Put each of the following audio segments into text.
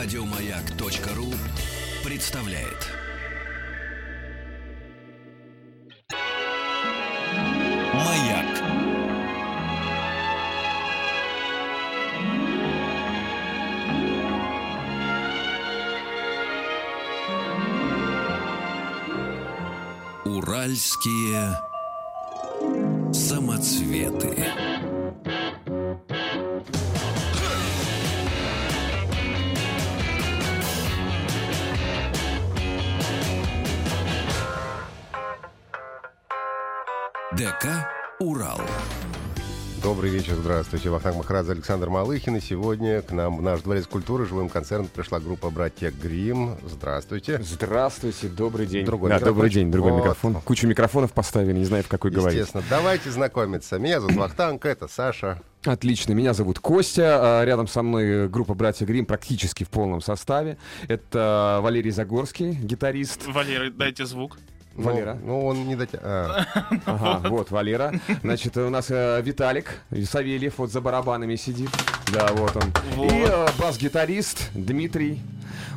Радио Маяк.ру представляет. Маяк. Уральские самоцветы. ДК «Урал». Добрый вечер, здравствуйте. Вахтанг Махрадзе, Александр Малыхин. И сегодня к нам в наш Дворец культуры живым концертом пришла группа «Братья Гримм». Здравствуйте. Здравствуйте, добрый день. Добрый день, другой микрофон. Кучу микрофонов поставили, не знаю, в какой говорить. Естественно. Давайте знакомиться. Меня зовут Вахтанг, это Саша. Отлично, меня зовут Костя, рядом со мной группа «Братья Гримм» практически в полном составе. Это Валерий Загорский, гитарист. Валерий, дайте звук. Валера. Вот, Валера. Значит, у нас Виталик Савельев вот за барабанами сидит. Да, вот он. Вот. И бас-гитарист Дмитрий.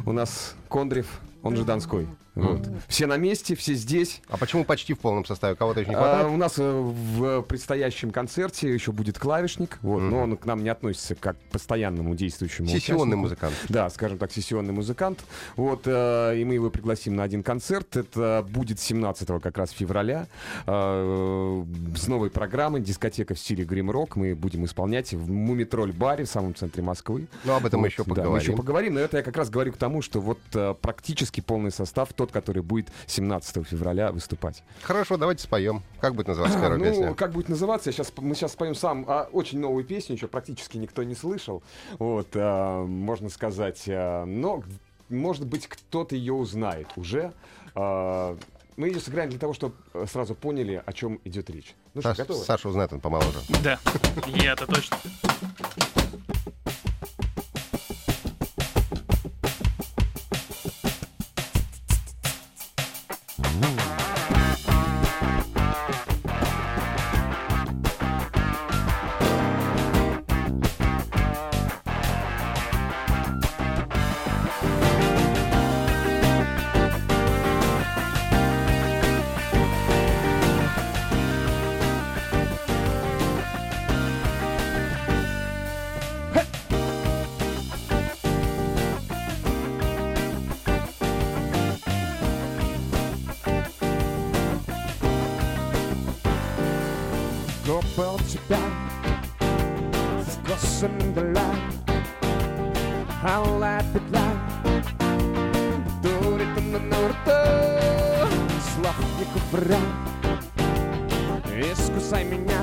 У нас Кондрев, он же Донской. Вот. Все на месте, все здесь. А почему почти в полном составе? Кого-то еще не хватает? У нас в предстоящем концерте еще будет клавишник, вот, но он к нам не относится как к постоянному действующему участнику. Сессионный музыкант. Да, скажем так, сессионный музыкант. Вот, и мы его пригласим на один концерт. Это будет 17-го как раз февраля. С новой программой дискотека в стиле Grim Rock. Мы будем исполнять в Мумий Тролль-баре в самом центре Москвы. Но об этом вот, мы еще поговорим. Да, мы еще поговорим, но это я как раз говорю к тому, что вот практически полный состав, тот, который будет 17 февраля выступать. Хорошо, давайте споем. Как будет называться первая песня? Ну, как будет называться? Мы сейчас споем очень новую песню, еще практически никто не слышал. Вот, можно сказать. Но, может быть, кто-то ее узнает уже. Мы ее сыграем для того, чтобы сразу поняли, о чем идет речь. Ну что, готовы? Саша узнает, он помоложе. Да, я-то точно. Был тебя с вкусом для Алла петля Дури-то на нурту слов не купря. Искусай меня,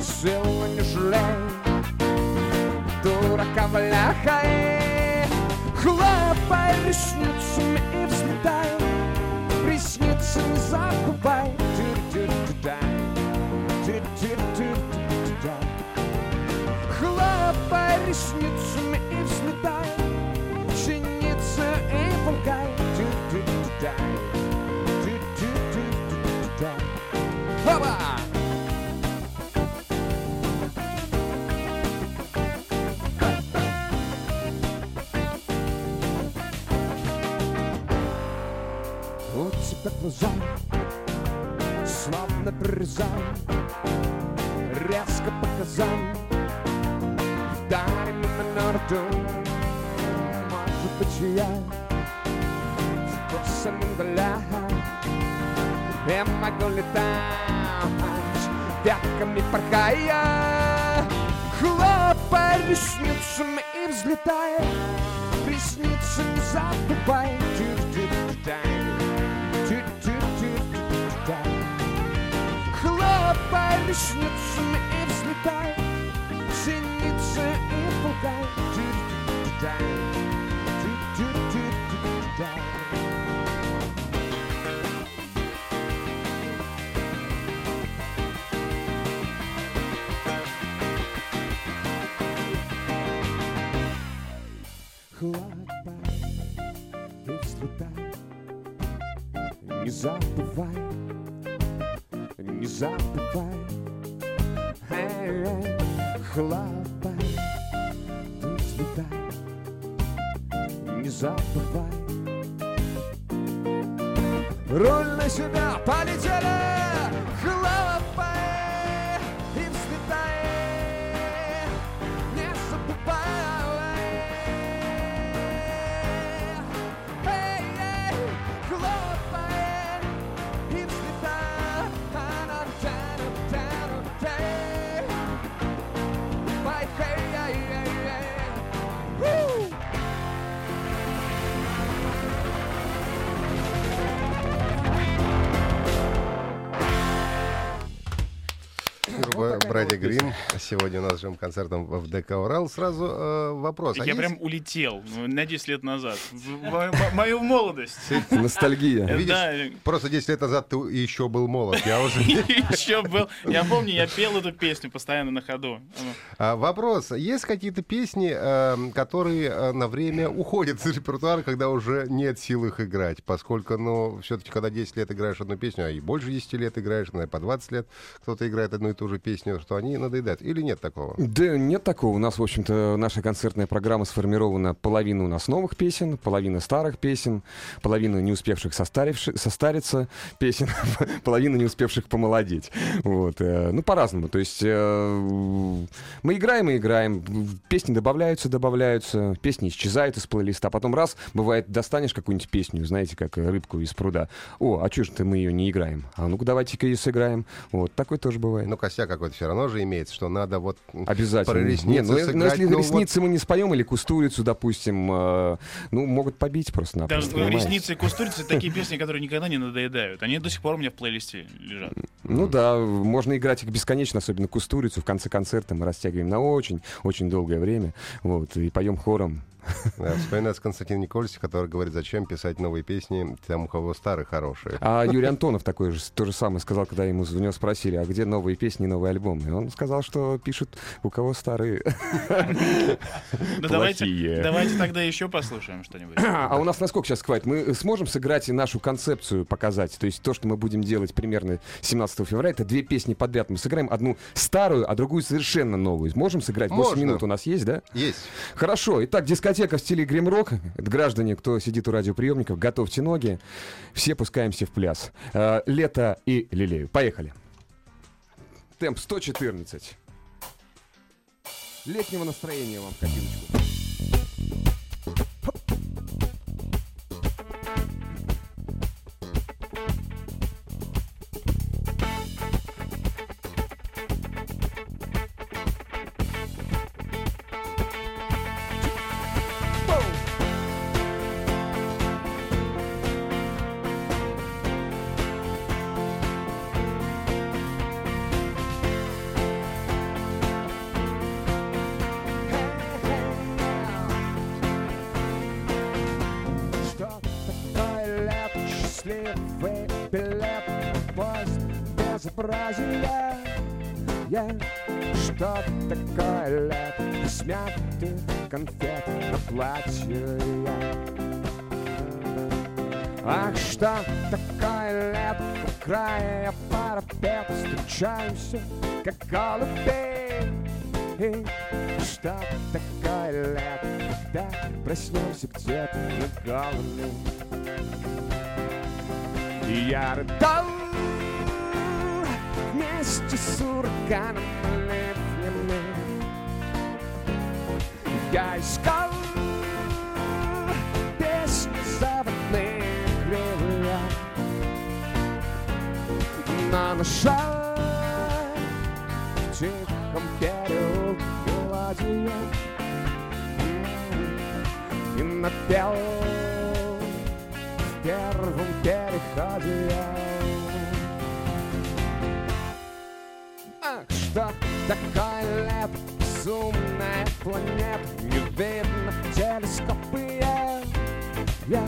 силу не жалей, дурака валяхай. Хлопай ресницами и взлетай, ресницы не закупай. Хлопай ресницами и взлетай, пшеница и полкай. Хоба! У тебя глаза словно прорезал, резко показал вдаль минорду. Может быть, я вкусом миндаля не могу летать, веками порхая. Хлопай ресницами и взлетай, ресницы не закупай. Хлопай ресницами и взлетай, синицы и пугай. Хлопай и взлетай, не забывай. Не забывай, хлопай, ты взлетай, забывай. Руль на себя, полетели хлопай и взлетай, не забывай. Эй, хлопай и взлетай. Братья Гримм. Сегодня у нас живым концертом в ДК Урал. Сразу вопрос. Я прям улетел на 10 лет назад. Мою молодость. Ностальгия. Видишь, просто 10 лет назад ты еще был молод. Я уже еще был. Я помню, я пел эту песню постоянно на ходу. Вопрос. Есть какие-то песни, которые на время уходят из репертуара, когда уже нет сил их играть? Поскольку, все-таки, когда 10 лет играешь одну песню, а и больше 10 лет играешь, наверное, по 20 лет кто-то играет одну и ту же песню, что они надоедают. Или нет такого? Да нет такого. У нас, в общем-то, наша концертная программа сформирована. Половина у нас новых песен, половина старых песен, половина не успевших состариться песен, половина не успевших помолодеть. Вот. По-разному. То есть мы играем и играем. Песни добавляются, песни исчезают из плейлиста. А потом раз, бывает, достанешь какую-нибудь песню, знаете, как рыбку из пруда. О, а чё же мы ее не играем? А ну-ка давайте-ка ее сыграем. Вот. Такое тоже бывает. Ну, косяк какой-то все равно же имеется, что надо вот обязательно про ресницы сыграть. Но если ресницы мы не споем, или кустурицу, допустим, могут побить просто. Да, ресницы и кустурицы — такие песни, которые никогда не надоедают. Они до сих пор у меня в плейлисте лежат. Ну да, можно играть их бесконечно, особенно кустурицу. В конце концерта мы растягиваем на очень-очень долгое время. Вот, и поем хором. Да, вспоминается Константин Никольский, который говорит, зачем писать новые песни там, у кого старые хорошие. А Юрий Антонов такое же, то же самое сказал, когда ему у него спросили, а где новые песни, новый альбом? И он сказал, что пишут, у кого старые плохие. Давайте тогда еще послушаем что-нибудь. А у нас насколько сейчас хватит? Мы сможем сыграть и нашу концепцию показать? То есть то, что мы будем делать примерно 17 февраля, это две песни подряд. Мы сыграем одну старую, а другую совершенно новую. Можем сыграть? 8 минут у нас есть, да? Есть. Хорошо. Итак, дискотека в стиле Grim Rock. Граждане, кто сидит у радиоприемников, готовьте ноги. Все пускаемся в пляс. Лето и лелею. Поехали. Темп 114. Летнего настроения вам в копилочку. Что такое лето? Смятый конфет на платье я. Ах, что такое лето? У края парапета встречаемся, как голубей. И что такое лето? Когда проснемся где-то на голове. И я рыдал вместе с ураганом ливнями. Я искал песни заводные кривые, но нашел в тихом переулке мелодию и напел в первом переходе я. Что такое лето, безумная планета, не видно в телескопы. Я,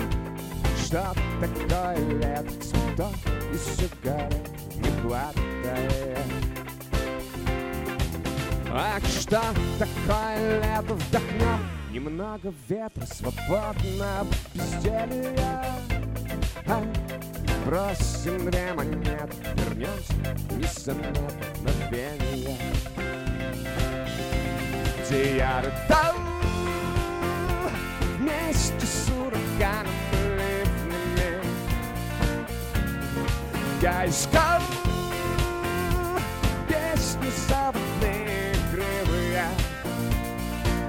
что такое лето, цветок и сигарет не хватает. Ах, что такое лето, вдохнем немного ветра, свободно безделья. А, бросим две монеты, вернемся незаметно в Вене, где я рыдал вместе с улицей. guys come. Песни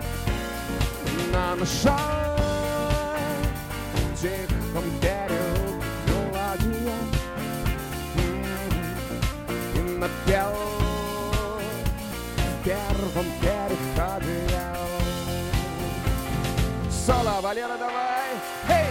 западные кривые на нашем тихом берегу ладья, и напел в первом переходе. Соло, Валера, давай! Hey!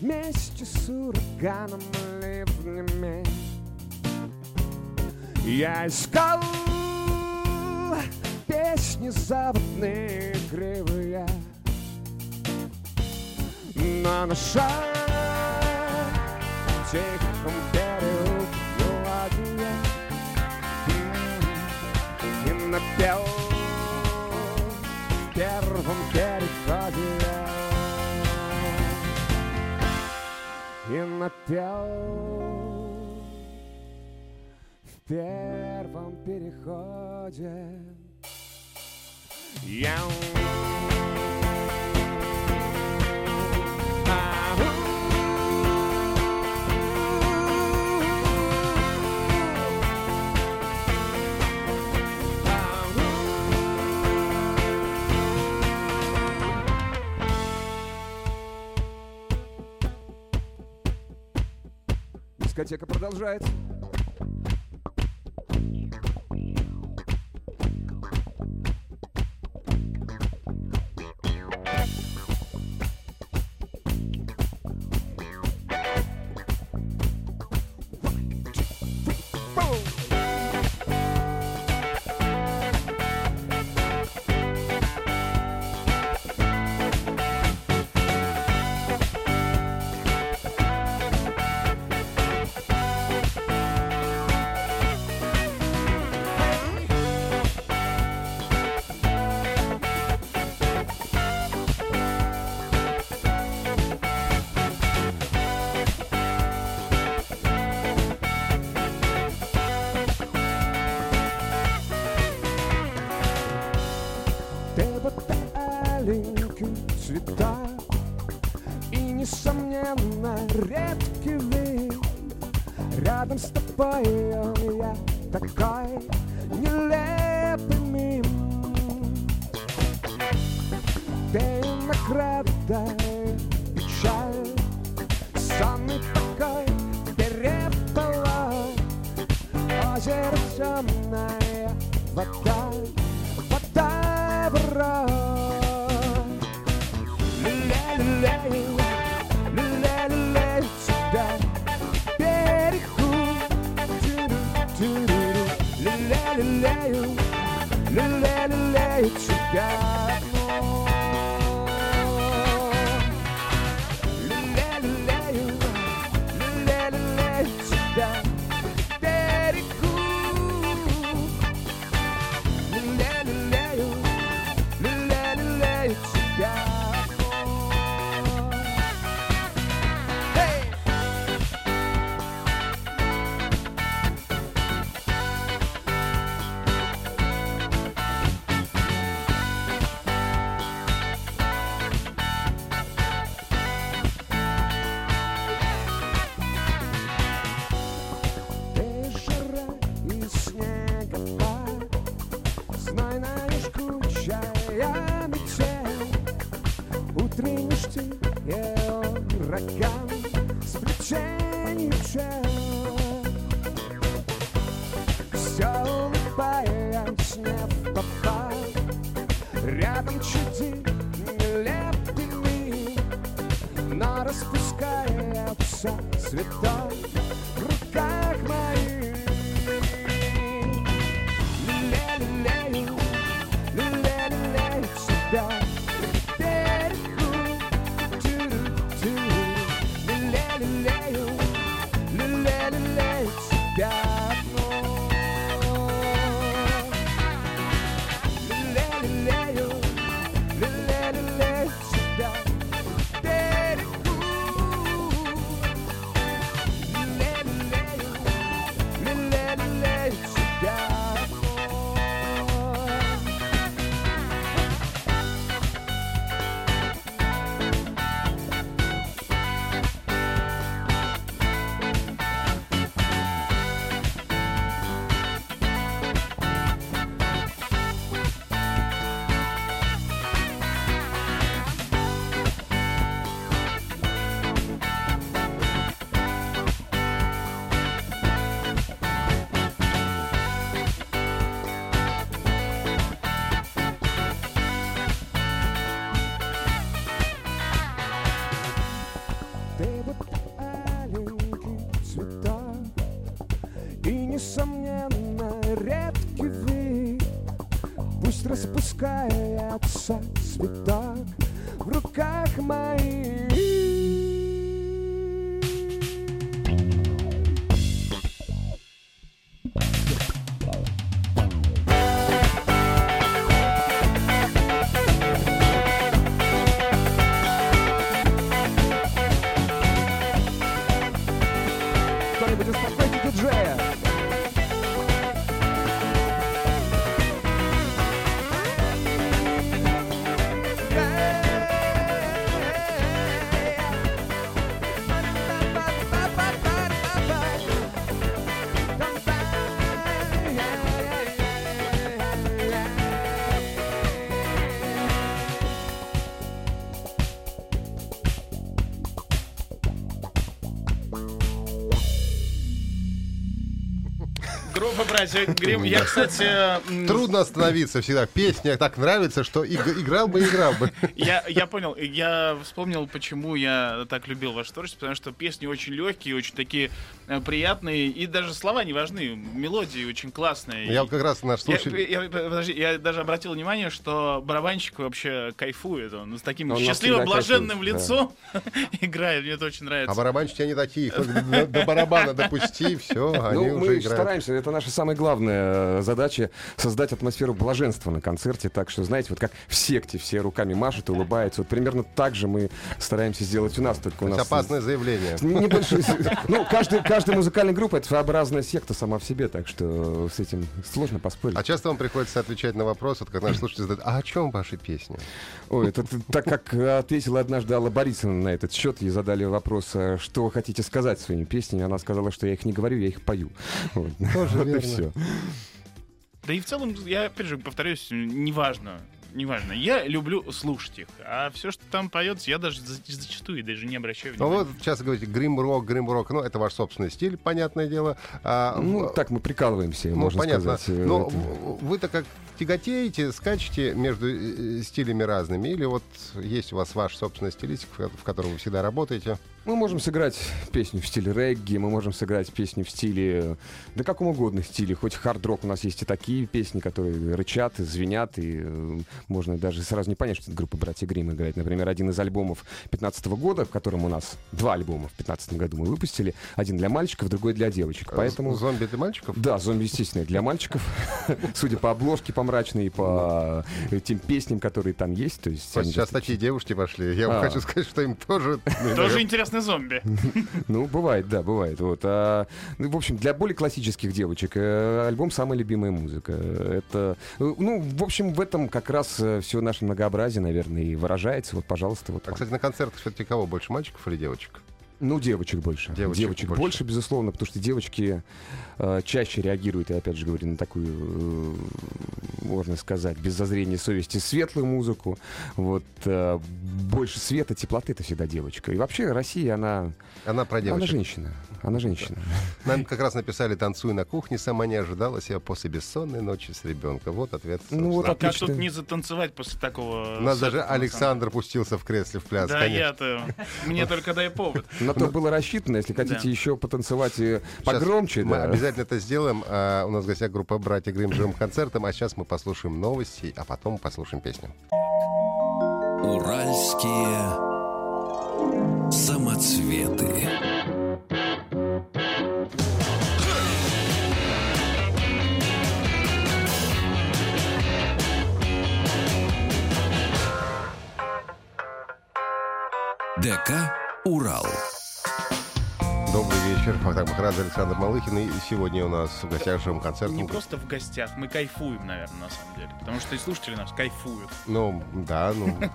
Вместе с ураганом ливнями я искал песни заводные кривые на нашем тихом берегу ладья, и напел в первом переходе. И напел в первом переходе. Я... Дискотека продолжается. цвета. И, несомненно, редкий вид. Пусть распускается цветок в руках моих. Гримм. Я, кстати... Трудно остановиться всегда. Песня так нравится, что играл бы. Я понял. Я вспомнил, почему я так любил ваше творчество. Потому что песни очень легкие, очень такие приятные. И даже слова не важны. Мелодии очень классные. Я как раз наш случай... Я даже обратил внимание, что барабанщик вообще кайфует. Он с таким счастливо-блаженным лицом играет. Мне это очень нравится. А барабанщики они такие. До барабана допусти, все, они уже играют. Мы стараемся. Это наша самая главная задача — создать атмосферу блаженства на концерте. Так что, знаете, вот как в секте все руками машут и улыбаются. Вот примерно так же мы стараемся сделать у нас. Только у нас опасное заявление. Ну, каждая музыкальная группа — это своеобразная секта сама в себе. Так что с этим сложно поспорить. А часто вам приходится отвечать на вопрос, вот как наши слушатели задают, а о чем ваши песни? Ой, это так как ответила однажды Алла Борисовна на этот счет. Ей задали вопрос, что вы хотите сказать своими песнями. Она сказала, что я их не говорю, я их пою. Вот. Вот и все. Да и в целом, я, опять же, повторюсь, неважно. Я люблю слушать их. А все, что там поется, я даже зачастую даже не обращаю внимания. Ну вот сейчас говорите Grim Rock. Ну, это ваш собственный стиль, понятное дело. Так мы прикалываемся, можно понятно. Сказать. Но вы-то как тяготеете, скачете между стилями разными? Или вот есть у вас ваш собственный стилистик, в котором вы всегда работаете? Мы можем сыграть песню в стиле регги, мы можем сыграть песню в стиле... Да каком угодно стиле. Хоть хард-рок, у нас есть и такие песни, которые рычат, звенят, и... Можно даже сразу не понять, что это группа «Братья Гримм» играет. Например, один из альбомов 2015 года, в котором у нас два альбома в 2015 году мы выпустили. Один для мальчиков, другой для девочек. Поэтому... Зомби для мальчиков? Да, зомби, естественно, для мальчиков. Судя по обложке помрачной и по тем песням, которые там есть. То есть сейчас такие девушки пошли. Я вам хочу сказать, что им тоже... Тоже интересны зомби. Ну, бывает, да, бывает. В общем, для более классических девочек альбом «Самая любимая музыка». Это... Ну, в общем, в этом как раз все наше многообразие, наверное, и выражается. Вот, пожалуйста. Вот. А, кстати, на концертах все-таки кого больше, мальчиков или девочек? Ну, девочек больше. Девочек больше, безусловно, потому что девочки чаще реагируют, я опять же говорю, на такую, можно сказать, без зазрения совести, светлую музыку. Вот больше света, теплоты — это всегда девочка. И вообще Россия, она про девочек. Она женщина. Она женщина. Нам как раз написали «Танцуй на кухне», сама не ожидала себя после бессонной ночи с ребенком. Вот ответ. Ну, вот а тут не затанцевать после такого... У нас даже Александр пустился в кресле в пляс. Да, конечно. Мне только дай повод. На то было рассчитано, если хотите еще потанцевать и погромче. Сейчас мы обязательно это сделаем. У нас в гостях группа «Братья Гримм» с живым концертом. А сейчас мы послушаем новости, а потом послушаем песню. Уральские самоцветы. ДК «Урал». Добрый вечер. Вахтанг Махрадзе, Александр Малыхин. И сегодня у нас в гостях живым концертом. Не просто в гостях, мы кайфуем, наверное, на самом деле. Потому что и слушатели нас кайфуют.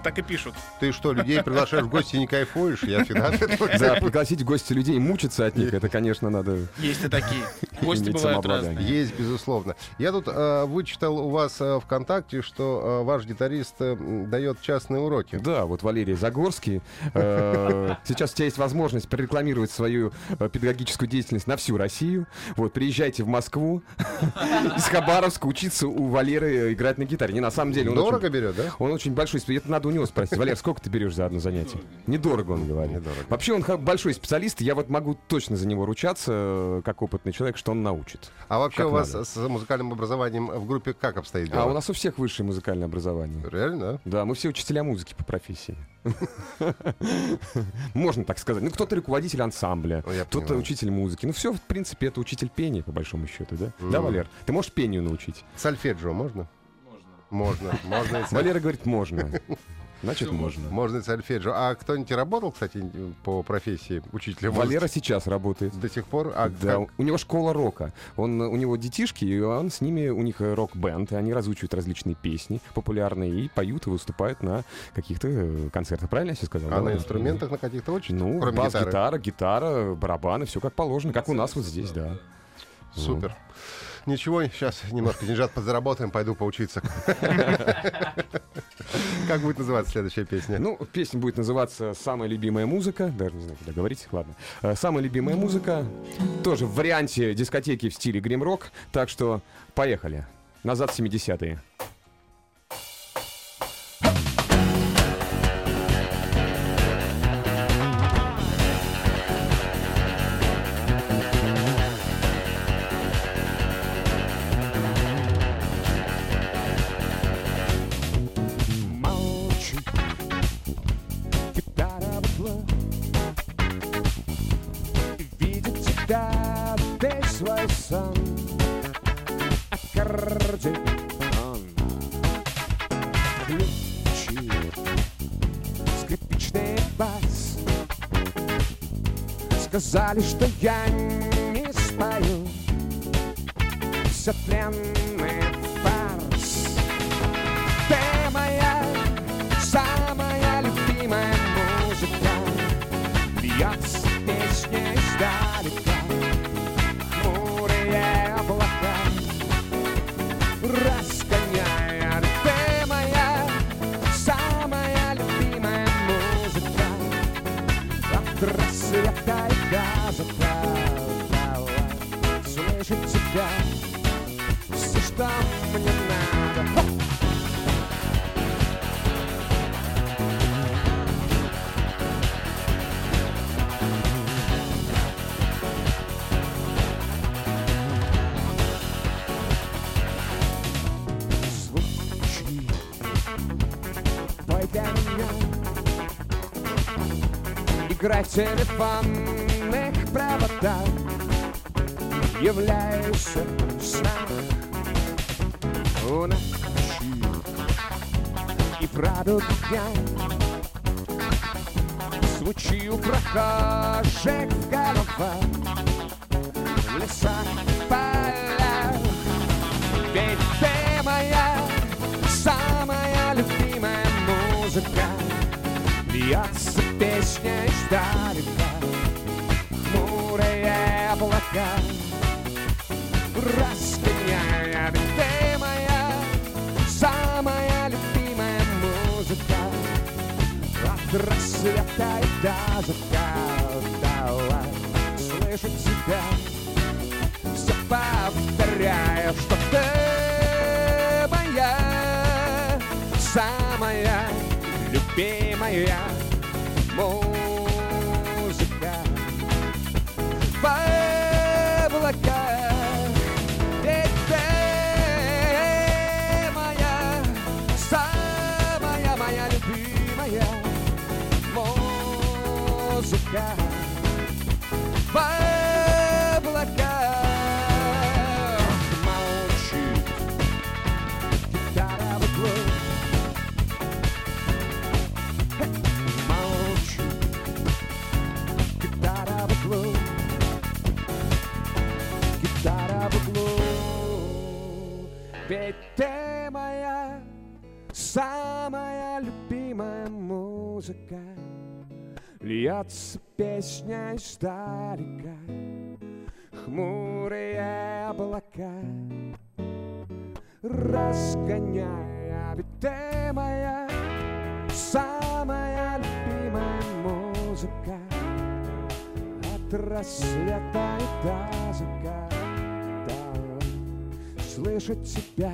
Так и пишут. Ты что, людей приглашаешь в гости и не кайфуешь? Я всегда... Да, пригласить в гости людей, мучиться от них, это, конечно, надо... Есть и такие. Гости бывают разные. Есть, безусловно. Я тут вычитал у вас ВКонтакте, что ваш гитарист дает частные уроки. Да, вот Валерий Загорский. Сейчас у тебя есть возможность прорекламировать свою педагогическую педагогическую деятельность на всю Россию. Вот, приезжайте в Москву из Хабаровска учиться у Валеры играть на гитаре. Не, на самом деле, он дорого очень, берет, да? Он очень большой. Это надо у него спросить. Валер, сколько ты берешь за одно занятие? Недорого, он говорит. Недорого. Вообще, он большой специалист. Я вот могу точно за него ручаться, как опытный человек, что он научит. А вообще у вас с музыкальным образованием в группе как обстоит дело? А у нас у всех высшее музыкальное образование. Реально? Да, мы все учителя музыки по профессии. Можно так сказать. Ну, кто-то руководитель ансамбля, кто-то учитель музыки. Ну, все, в принципе, это учитель пения, по большому счету, да? Да, Валер? Ты можешь пению научить? Сольфеджио можно? Можно. Валера говорит, можно. Значит, можно. Можно и сольфеджио. А кто-нибудь работал, кстати, по профессии учителя музыки? Валера сейчас работает. До сих пор? А да, как... У него школа рока. У него детишки, и он с ними, у них рок-бенд, и они разучивают различные песни популярные, и поют, и выступают на каких-то концертах. Правильно я сейчас сказал? А да, на инструментах на каких-то очень? Ну, бас-гитара, барабаны, все как положено, как у нас вот здесь, да. Супер. Ничего, сейчас немножко деньжат подзаработаем, пойду поучиться. Как будет называться следующая песня? Ну, песня будет называться «Самая любимая музыка». Даже не знаю, куда говорить, ладно. «Самая любимая музыка». Тоже в варианте дискотеки в стиле Grim Rock. Так что поехали. Назад в 70-е. Сказали, что я не спою, все тленный фарс. Ты моя самая любимая музыка, бьется песня издалека, хмурые облака разгоняя. Ты моя самая любимая музыка, от рассвета я запала слышать тебя, все, что мне надо. Звучи, пой для меня, играй телефон. Провода, являешься в снах, в ночи и в радугу дня. Звучи у прохожих в головах, в лесах, в полях. Ведь ты моя самая любимая музыка, бьется песня издалека. Хмурые облака разгоняют. Ты моя самая любимая музыка, от рассвета и до заката. Слышу тебя, все повторяю, что ты моя самая любимая музыка. Музыка в облаках молчит, гитара в углу. Молчит, гитара в углу. Гитара в углу. Ведь ты моя самая любимая музыка. Льется песня издалека, хмурые облака разгоняя. Ведь ты моя самая любимая музыка, от От рассвета и до заката слышать тебя.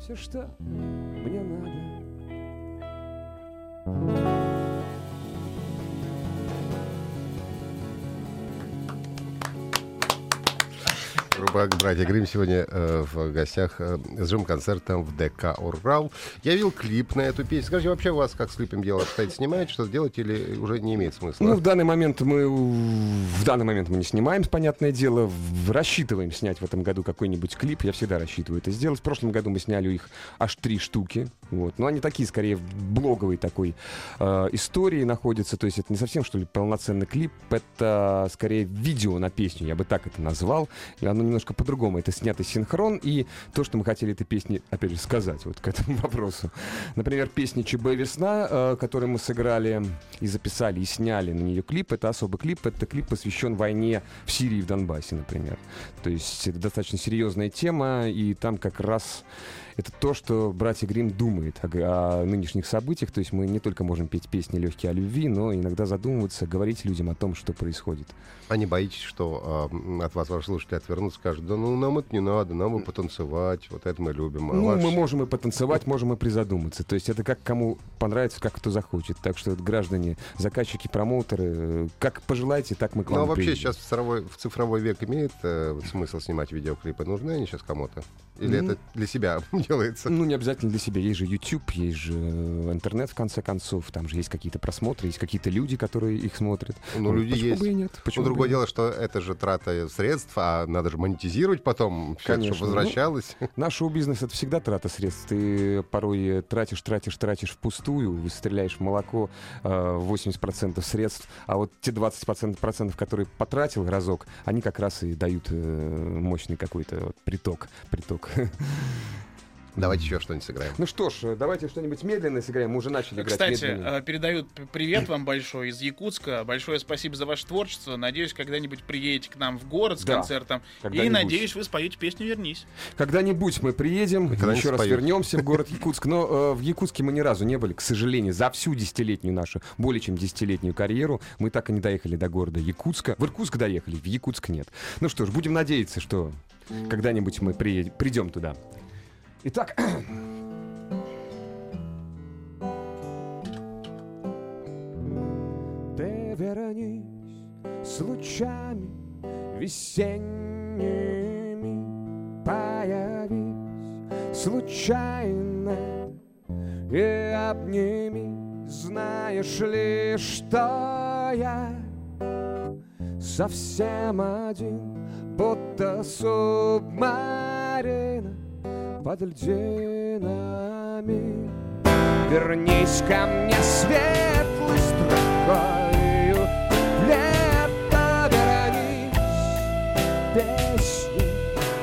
Все, что мне надо. Группа «Братья Гримм» сегодня в гостях с жим-концертом в ДК «Урал». Я видел клип на эту песню. Скажите, вообще у вас как с клипом дело обстоит? Снимаете, что-то делать или уже не имеет смысла? Ну, в данный момент мы не снимаем, понятное дело. Рассчитываем снять в этом году какой-нибудь клип. Я всегда рассчитываю это сделать. В прошлом году мы сняли их аж 3 штуки. Вот. Но они такие, скорее, в блоговой такой истории находятся. То есть это не совсем, что ли, полноценный клип. Это, скорее, видео на песню. Я бы так это назвал. И оно немножко по-другому. Это снятый синхрон и то, что мы хотели этой песне, опять же, сказать вот к этому вопросу. Например, песня «ЧБ Весна», которую мы сыграли и записали, и сняли на нее клип. Это особый клип. Это клип, посвящен войне в Сирии и в Донбассе, например. То есть это достаточно серьезная тема, и там как раз это то, что «Братья Гримм» думают о нынешних событиях. То есть мы не только можем петь песни легкие о любви, но иногда задумываться, говорить людям о том, что происходит. А не боитесь, что от вас ваши слушатели отвернутся, скажут: да ну нам это не надо, нам и потанцевать, вот это мы любим. А ну мы можем и потанцевать, можем и призадуматься. То есть это как кому понравится, как кто захочет. Так что граждане, заказчики, промоутеры, как пожелаете, так мы к вам приедем. Ну а вообще сейчас в цифровой век имеет смысл снимать видеоклипы? Нужны они сейчас кому-то? Или это для себя делается? Ну, не обязательно для себя. Есть же YouTube, есть же интернет, в конце концов. Там же есть какие-то просмотры, есть какие-то люди, которые их смотрят. Ну, люди почему есть. Бы и нет? Почему ну, другое дело, что это же трата средств, а надо же монетизировать потом, чтобы возвращалось. Ну, наш шоу-бизнес — это всегда трата средств. Ты порой тратишь впустую, выстреляешь в молоко 80% средств, а вот те 20%, которые потратил разок, они как раз и дают мощный какой-то вот приток. Давайте еще что-нибудь сыграем. Ну что ж, давайте что-нибудь медленное сыграем. Мы уже начали играть медленно. Кстати, передают привет вам большой из Якутска. Большое спасибо за ваше творчество. Надеюсь, когда-нибудь приедете к нам в город с концертом. И надеюсь, вы споете песню «Вернись». Когда-нибудь мы приедем, еще раз вернемся в город Якутск. Но в Якутске мы ни разу не были, к сожалению. За всю десятилетнюю нашу, более чем десятилетнюю карьеру мы так и не доехали до города Якутска. В Иркутск доехали, в Якутск нет. Ну что ж, будем надеяться, что когда-нибудь мы придем туда. Итак, ты вернись с лучами весенними, появись случайно и обними. Знаешь ли, что я совсем один, будто субмарина под льдинами. Вернись ко мне светлой строкою лето, вернись песни,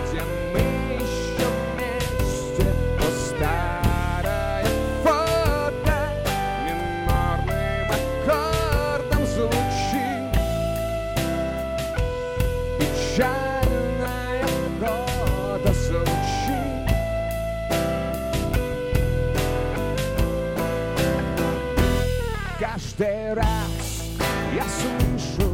где мы еще вместе. О, старое фото минорным аккордом звучит, печальное года звучит. Каждый раз я слышу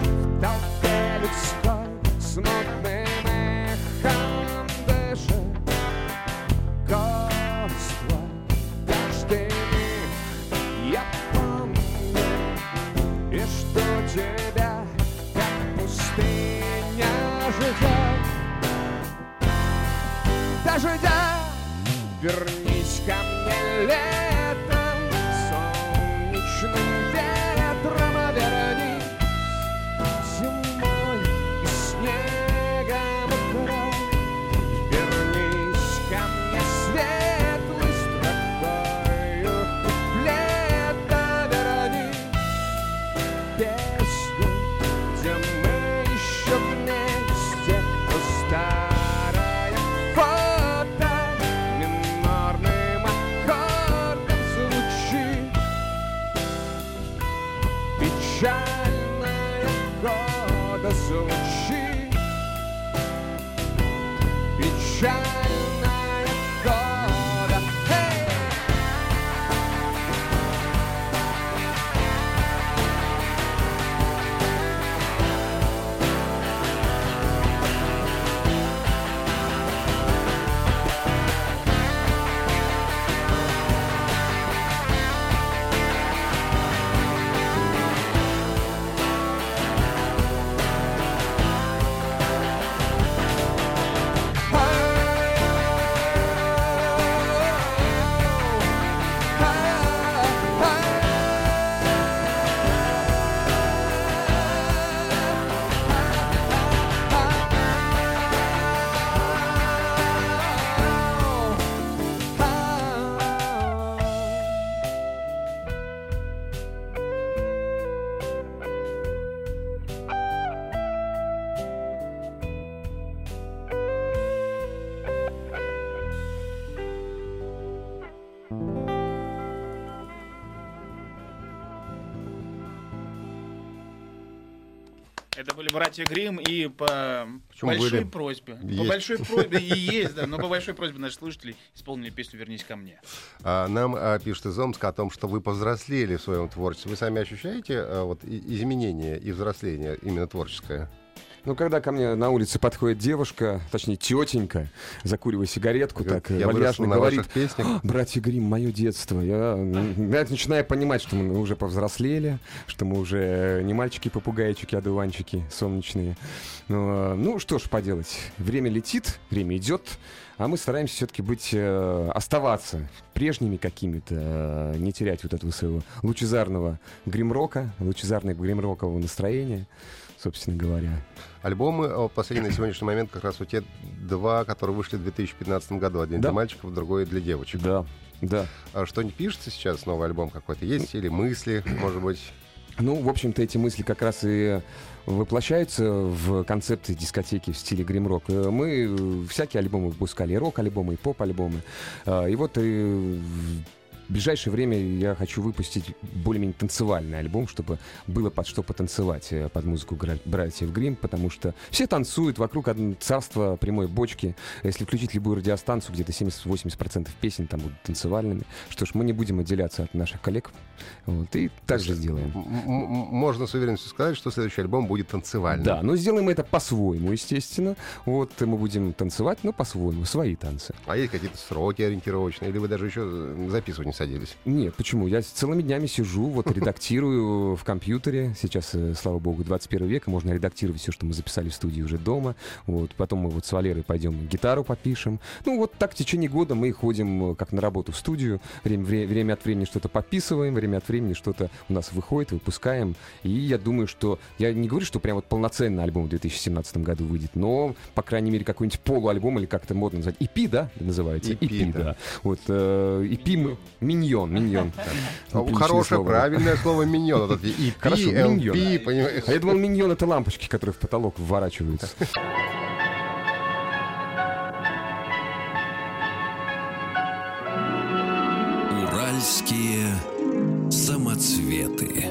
в толпе людской смутным эхом дышит гостро. Каждый миг я помню и жду тебя, как пустыня ждет дождя. Вернись ко мне лето, ветром вернись, зимой и снегом укрой. Вернись ко мне светлой строкою лето, вернись песню, где мы еще вместе. О, старое фото минорным аккордом звучит, печальное года звучит, печальное года. Hey! это были братья Гримм, и по большой просьбе. По большой просьбе и есть, да, но по большой просьбе наших слушателей исполнили песню «Вернись ко мне». Нам пишет из Омска о том, что вы повзрослели в своем творчестве. Вы сами ощущаете вот изменения и взросление именно творческое? Ну, когда ко мне на улице подходит девушка, точнее, тетенька, закуривая сигаретку, так вальяжно говорит: «Братья Гримм, мое детство». Я начинаю понимать, что мы уже повзрослели, что мы уже не мальчики-попугайчики, а дуванчики солнечные. Но, ну, что ж поделать, время летит, время идет, а мы стараемся все-таки быть, оставаться прежними какими-то, не терять вот этого своего лучезарного гримрока, лучезарного гримрокового настроения, собственно говоря. Альбомы последний на сегодняшний момент как раз у тебя два, которые вышли в 2015 году. Один для мальчиков, другой для девочек. Да, да. А что-нибудь пишется сейчас? Новый альбом какой-то есть? Или мысли, может быть? Ну, в общем-то, эти мысли как раз и воплощаются в концепты дискотеки в стиле Grim Rock. Мы всякие альбомы выпускали. И рок-альбомы, и поп-альбомы. И вот и... в ближайшее время я хочу выпустить более-менее танцевальный альбом, чтобы было под что потанцевать под музыку братьев Гримм, потому что все танцуют вокруг царства прямой бочки. Если включить любую радиостанцию, где-то 70-80% песен там будут танцевальными. Что ж, мы не будем отделяться от наших коллег. Вот, и так же сделаем. Можно с уверенностью сказать, что следующий альбом будет танцевальным. Да, но сделаем мы это по-своему, естественно. Вот, мы будем танцевать, но по-своему, свои танцы. А есть какие-то сроки ориентировочные? Или вы даже еще записываете? Садились. Нет, почему? Я целыми днями сижу, вот редактирую в компьютере. Сейчас, слава богу, 21 век, можно редактировать все, что мы записали в студии уже дома. Вот. Потом мы вот с Валерой пойдем гитару попишем. Ну вот так в течение года мы ходим как на работу в студию. Время от времени что-то пописываем, время от времени что-то у нас выходит, выпускаем. И я думаю, что... Я не говорю, что прям вот полноценный альбом в 2017 году выйдет, но, по крайней мере, какой-нибудь полуальбом или как-то модно назвать. EP, да, называется? EP, да. Вот EP мы... Миньон. Хорошее, правильное слово миньон. Вот и хорошо, миньон. А я думал, миньон — это лампочки, которые в потолок вворачиваются. Уральские самоцветы.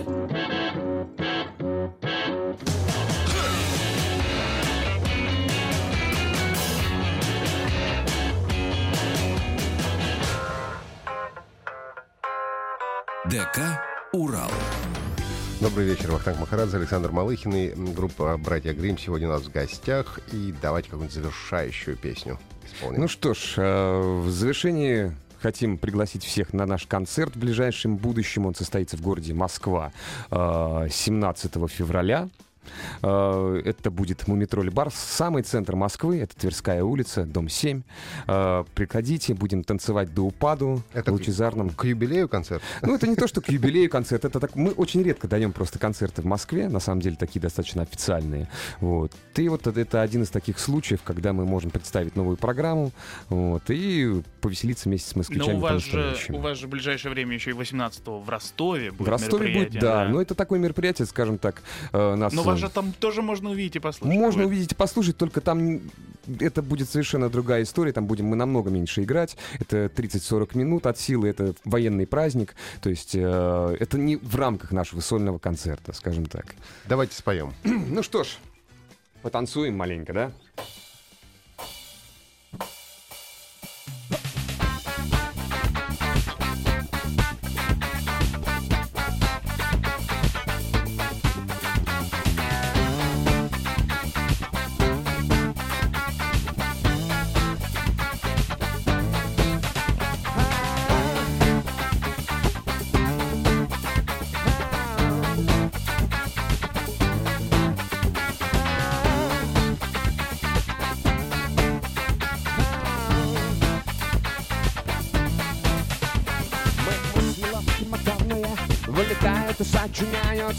ДК «Урал». Добрый вечер. Вахтанг Махрадзе, Александр Малыхин и группа «Братья Гримм» сегодня у нас в гостях. И давайте какую-нибудь завершающую песню исполним. Ну что ж, в завершении... Хотим пригласить всех на наш концерт в ближайшем будущем. Он состоится в городе Москва 17 февраля. Это будет Мумий Тролль-бар, самый центр Москвы. Это Тверская улица, дом 7. Приходите, будем танцевать до упаду. Это лучезарным. К юбилею концерт? Ну, это не то, что к юбилею концерт. Это так, мы очень редко даем просто концерты в Москве. На самом деле, такие достаточно официальные. Вот. И вот это один из таких случаев, когда мы можем представить новую программу, вот, и повеселиться вместе с москвичами. Но у вас же в ближайшее время еще и 18-го в Ростове будет мероприятие. Будет, да. Но это такое мероприятие, скажем так, нас... Но же там тоже можно увидеть и послушать. Можно увидеть и послушать, только там это будет совершенно другая история. Там будем мы намного меньше играть. Это 30-40 минут от силы. Это военный праздник. То есть это не в рамках нашего сольного концерта, скажем так. Давайте споем. Ну что ж, потанцуем маленько, да?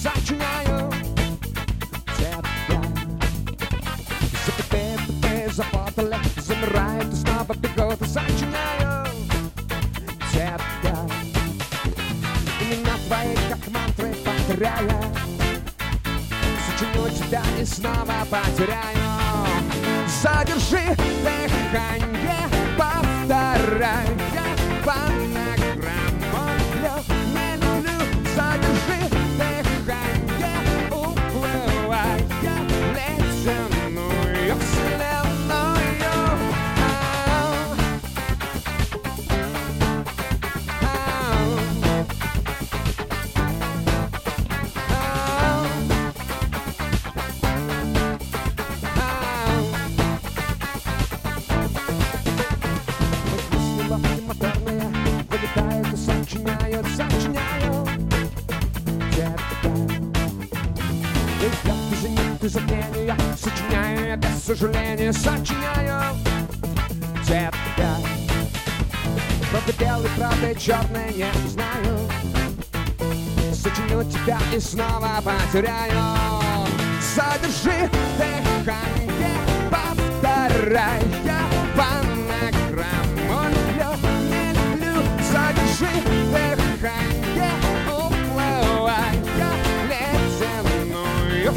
Сочиняю тебя. Запятые, пятые, запутали, замирают и снова бегут. Сочиняю тебя. Имена твои, как мантры, повторяю. Сочиню тебя и снова потеряю. Задержи дыхание, повторяй. Задержи дыхание, уплывай. изумления, сочиняю это сожаление, сочиняю тебя. Правда белый, правда черный, не знаю. Сочиню тебя и снова потеряю. Задержи дыхание, повторяй, я фонограмму не люблю. Задержи дыхание, уплывай, я ледяную дыхание,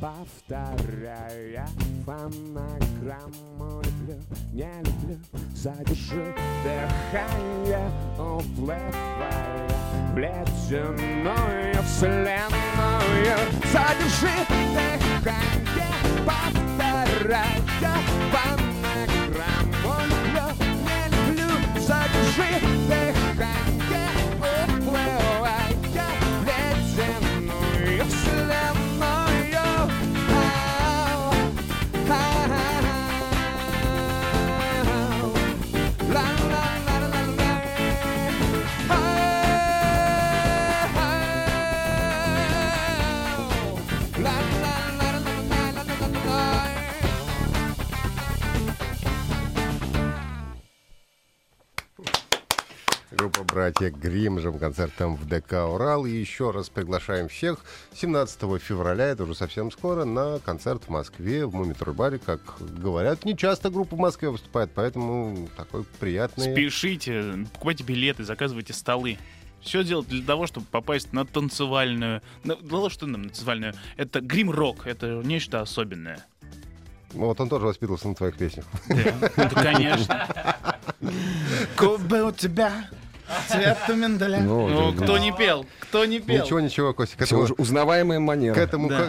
повторяя фонограмму, люблю, не люблю, задержи дыхание, уплывая в ледяную вселенную. Задержи дыхание, повторяя фонограмму, люблю, не люблю, задержи дыхание, уплывая. Братья Гримм, живоконцертом в ДК «Урал». И еще раз приглашаем всех 17 февраля, это уже совсем скоро, на концерт в Москве, в Мумий Тролль-баре. Как говорят, не часто группа в Москве выступает, поэтому такой приятный... Спешите, покупайте билеты, заказывайте столы. Все делать для того, чтобы попасть на танцевальную... Это Grim Rock, это нечто особенное. Ну вот он тоже воспитывался на твоих песнях. Да, конечно. Кубы у тебя... Цвета миндаля. Кто не пел? Ничего, Костя. Все уже узнаваемая манера. К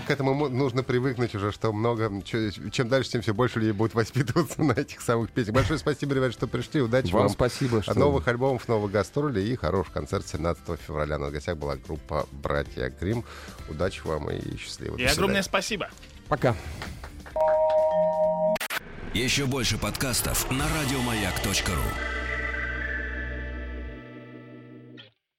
этому нужно привыкнуть уже, что много... Чем дальше, тем все больше людей будут воспитываться на этих самых песнях. Большое спасибо, ребят, что пришли. Удачи вам. Спасибо. Новых альбомов, новых гастролей и хороший концерт 17 февраля. На гостях была группа «Братья Гримм». Удачи вам и счастливо. И огромное спасибо. Пока. Еще больше подкастов на радиомаяк.ру.